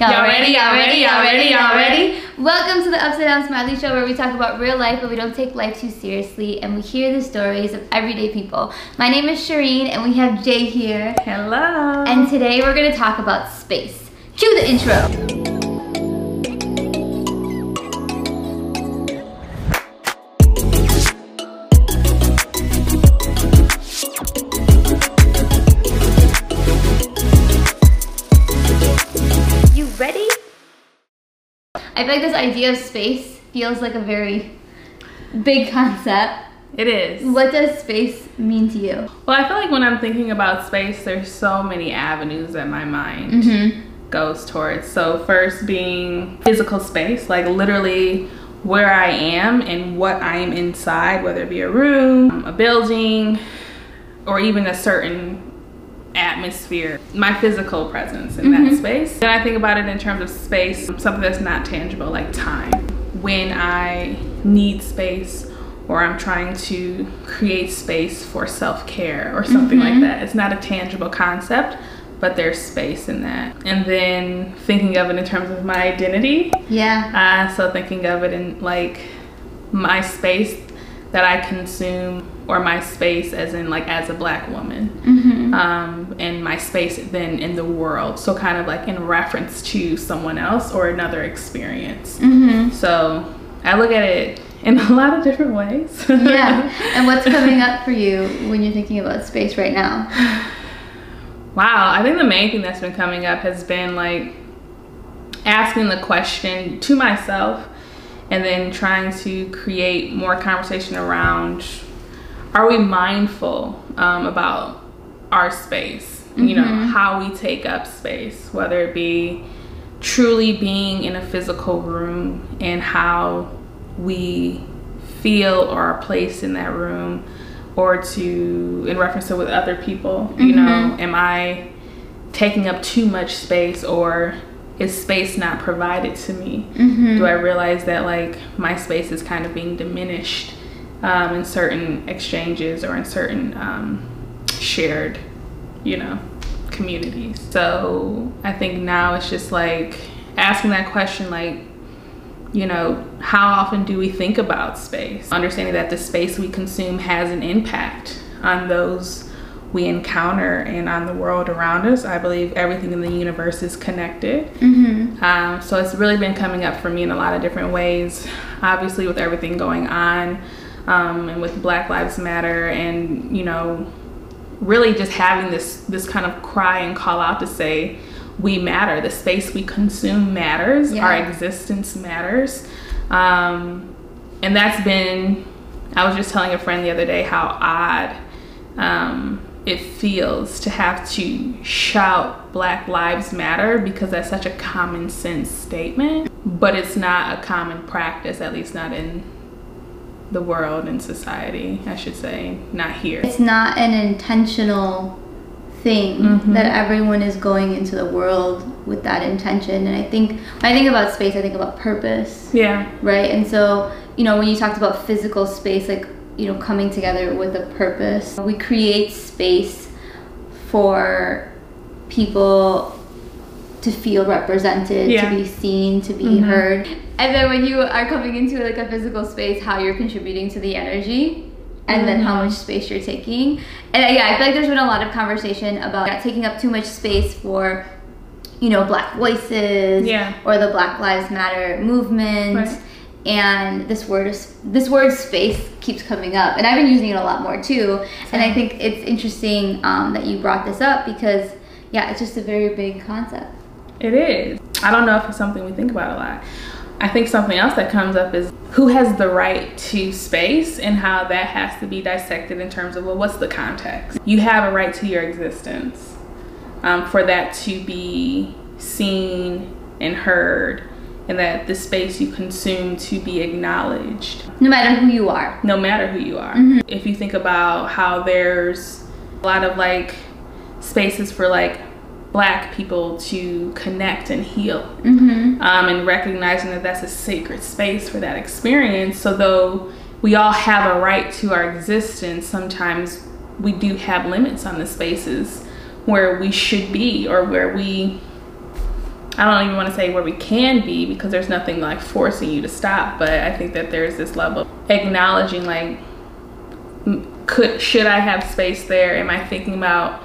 Y'all ready? Welcome to the Upside Down Smiley Show, where we talk about real life, but we don't take life too seriously, and we hear the stories of everyday people. My name is Shireen, and we have Jae here. Hello. And today we're going to talk about space. Cue the intro. I feel like this idea of space feels like a very big concept. It is. What does space mean to you? Well, I feel like when I'm thinking about space, there's so many avenues that my mind goes towards. So first being physical space, like literally where I am and what I am inside, whether it be a room, a building, or even a certain atmosphere, my physical presence in that space. Then I think about it in terms of space, something that's not tangible, like time. When I need space or I'm trying to create space for self-care or something like that, it's not a tangible concept, but there's space in that. And then thinking of it in terms of my identity. Yeah. So thinking of it in like my space that I consume, or my space as in like as a black woman, and my space then in the world. So kind of like in reference to someone else or another experience. So I look at it in a lot of different ways. Yeah. And what's coming up for you when you're thinking about space right now? Wow, I think the main thing that's been coming up has been like asking the question to myself, and then trying to create more conversation around, are we mindful about our space? You know, how we take up space, whether it be truly being in a physical room and how we feel or are placed in that room, or to in reference to with other people. You know, am I taking up too much space, or is space not provided to me? Do I realize that like my space is kind of being diminished in certain exchanges or in certain shared, you know, communities? So I think now it's just like asking that question, like, you know, how often do we think about space? Understanding that the space we consume has an impact on those we encounter and on the world around us. I believe everything in the universe is connected. So it's really been coming up for me in a lot of different ways, obviously with everything going on, and with Black Lives Matter, and you know, really just having this kind of cry and call out to say we matter. The space we consume matters. Yeah. Our existence matters. And that's been, I was just telling a friend the other day how odd it feels to have to shout Black Lives Matter, because that's such a common sense statement, but it's not a common practice, at least not in the world and society, I should say, not here. It's not an intentional thing that everyone is going into the world with that intention. And I think when I think about space, I think about purpose. Yeah. Right? And so, you know, when you talked about physical space, like, you know, coming together with a purpose, we create space for people to feel represented, to be seen, to be heard. And then when you are coming into like a physical space, how you're contributing to the energy, and then how much space you're taking. And yeah, I feel like there's been a lot of conversation about not taking up too much space for, you know, black voices, or the Black Lives Matter movement. Right. And this word space keeps coming up, and I've been using it a lot more too. And I think it's interesting that you brought this up, because yeah, it's just a very big concept. It is. I don't know if it's something we think about a lot. I think something else that comes up is who has the right to space, and how that has to be dissected in terms of, well, what's the context? You have a right to your existence, for that to be seen and heard, and that the space you consume to be acknowledged. No matter who you are. No matter who you are. If you think about how there's a lot of like spaces for like black people to connect and heal, and recognizing that that's a sacred space for that experience. So though we all have a right to our existence, sometimes we do have limits on the spaces where we should be, or where we I don't even want to say where we can be, because there's nothing like forcing you to stop, but I think that there's this level of acknowledging like, should I have space there? Am I thinking about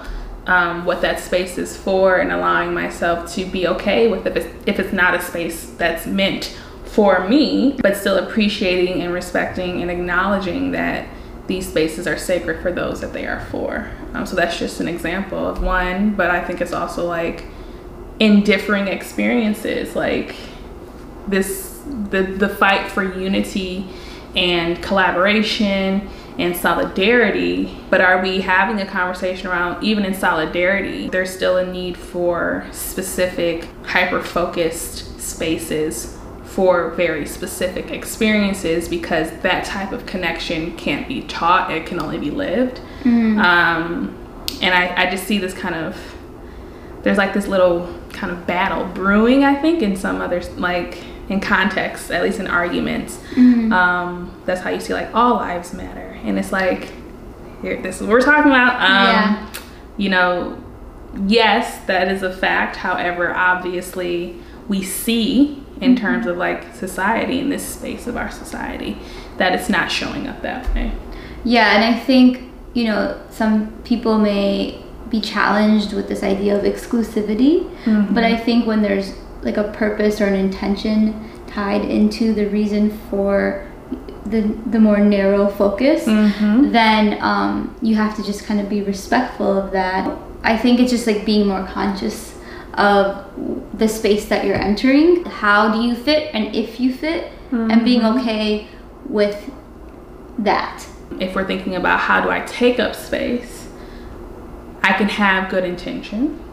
what that space is for, and allowing myself to be okay with if it's not a space that's meant for me, but still appreciating and respecting and acknowledging that these spaces are sacred for those that they are for. So that's just an example of one, but I think it's also like in differing experiences, like this, the fight for unity and collaboration and solidarity. But are we having a conversation around, even in solidarity, there's still a need for specific hyper-focused spaces for very specific experiences, because that type of connection can't be taught, it can only be lived. And I just see this kind of, there's like this little kind of battle brewing, I think, in some others, like in context, at least in arguments. That's how you see like all lives matter, and it's like, here, this is what we're talking about. You know, yes, that is a fact, however, obviously we see in terms of like society, in this space of our society, that it's not showing up that way. Yeah, and I think, you know, some people may be challenged with this idea of exclusivity, but I think when there's like a purpose or an intention tied into the reason for the more narrow focus, then you have to just kind of be respectful of that. I think it's just like being more conscious of the space that you're entering. How do you fit, and if you fit, and being okay with that. If we're thinking about how do I take up space, I can have good intention,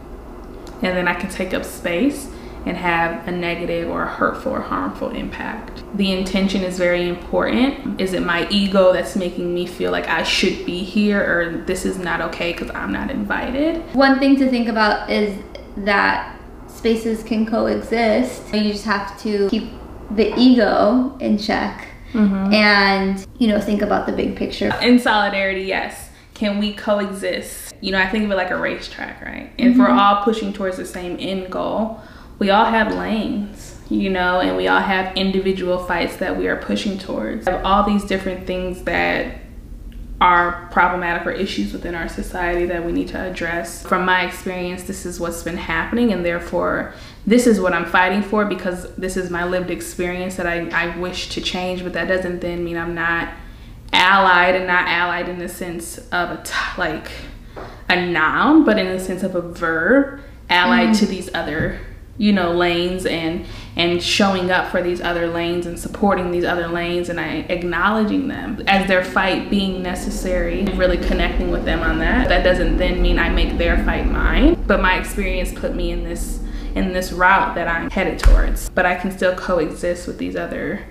and then I can take up space and have a negative or a hurtful or harmful impact. The intention is very important. Is it my ego that's making me feel like I should be here, or this is not okay because I'm not invited? One thing to think about is that spaces can coexist. You just have to keep the ego in check and, you know, think about the big picture. In solidarity, yes, can we coexist? You know, I think of it like a racetrack, right? And if we're all pushing towards the same end goal, we all have lanes, you know, and we all have individual fights that we are pushing towards. We have all these different things that are problematic or issues within our society that we need to address. From my experience, this is what's been happening, and therefore this is what I'm fighting for, because this is my lived experience that I wish to change. But that doesn't then mean I'm not allied, and not allied in the sense of a noun, but in the sense of a verb, allied to these other, you know, lanes, and showing up for these other lanes, and supporting these other lanes, and acknowledging them as their fight being necessary, and really connecting with them on that. That doesn't then mean I make their fight mine, but my experience put me in this route that I'm headed towards. But I can still coexist with these other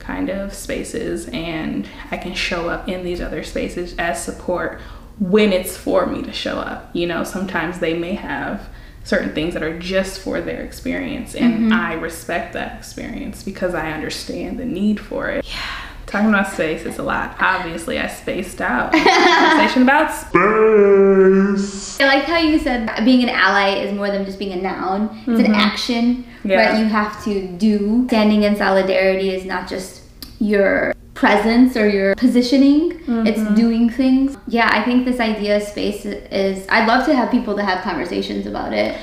kind of spaces, and I can show up in these other spaces as support when it's for me to show up. You know, sometimes they may have certain things that are just for their experience, and I respect that experience because I understand the need for it. Yeah, talking about space is a lot. Obviously, I spaced out. Conversation about space. I like how you said being an ally is more than just being a noun. It's an action, right? You have to do. Standing in solidarity is not just your presence or your positioning, it's doing things. Yeah, I think this idea of space is, I'd love to have people to have conversations about it,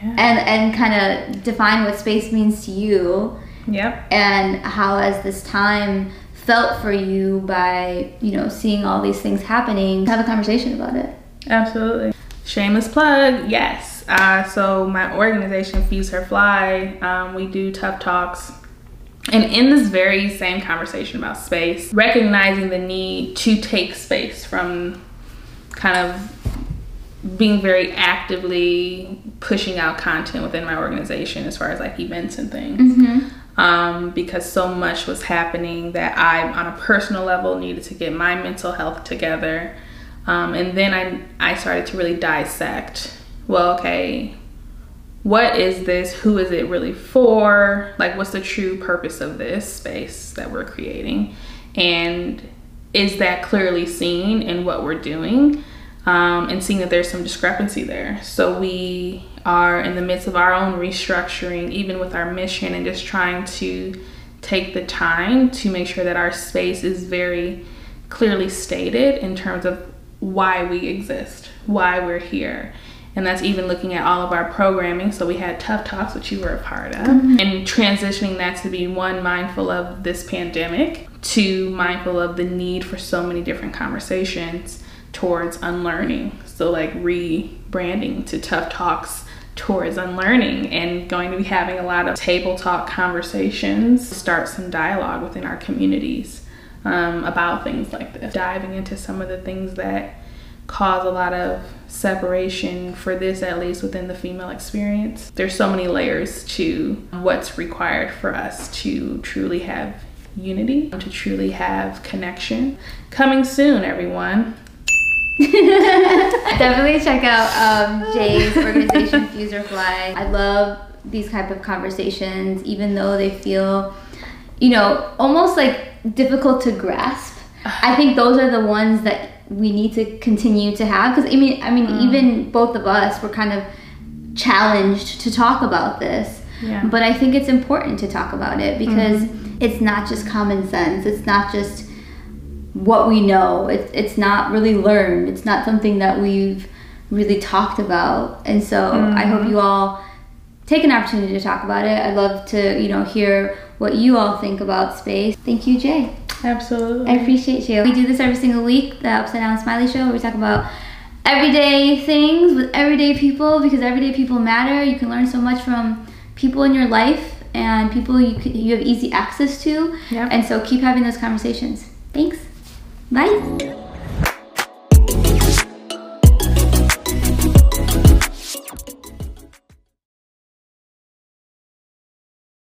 and kind of define what space means to you, and how has this time felt for you by, you know, seeing all these things happening. Have a conversation about it. Absolutely. Shameless plug, yes. So my organization, Fuse Her Fly, we do Tough Talks. And in this very same conversation about space, recognizing the need to take space from kind of being very actively pushing out content within my organization as far as like events and things. Because so much was happening that I, on a personal level, needed to get my mental health together. And then I started to really dissect, well, okay, what is this? Who is it really for? Like, what's the true purpose of this space that we're creating? And is that clearly seen in what we're doing? and seeing that there's some discrepancy there. So we are in the midst of our own restructuring, even with our mission, and just trying to take the time to make sure that our space is very clearly stated in terms of why we exist, why we're here. And that's even looking at all of our programming. So we had Tough Talks, which you were a part of, and transitioning that to be, one, mindful of this pandemic, two, mindful of the need for so many different conversations towards unlearning. So like rebranding to Tough Talks towards unlearning, and going to be having a lot of table talk conversations, start some dialogue within our communities about things like this, diving into some of the things that cause a lot of separation, for this at least, within the female experience. There's so many layers to what's required for us to truly have unity, to truly have connection. Coming soon, everyone. Definitely check out Jae's organization, Fuse Her Fly. I love these type of conversations, even though they feel, you know, almost like difficult to grasp. I think those are the ones that we need to continue to have, because I mean even both of us were kind of challenged to talk about this, but I think it's important to talk about it, because it's not just common sense, it's not just what we know, it's not really learned, it's not something that we've really talked about. And so I hope you all take an opportunity to talk about it. I'd love to, you know, hear what you all think about space. Thank you, Jae. Absolutely. I appreciate you. We do this every single week, the Upside Down Smiley Show, where we talk about everyday things with everyday people, because everyday people matter. You can learn so much from people in your life and people you have easy access to. Yep. And so keep having those conversations. Thanks. Bye.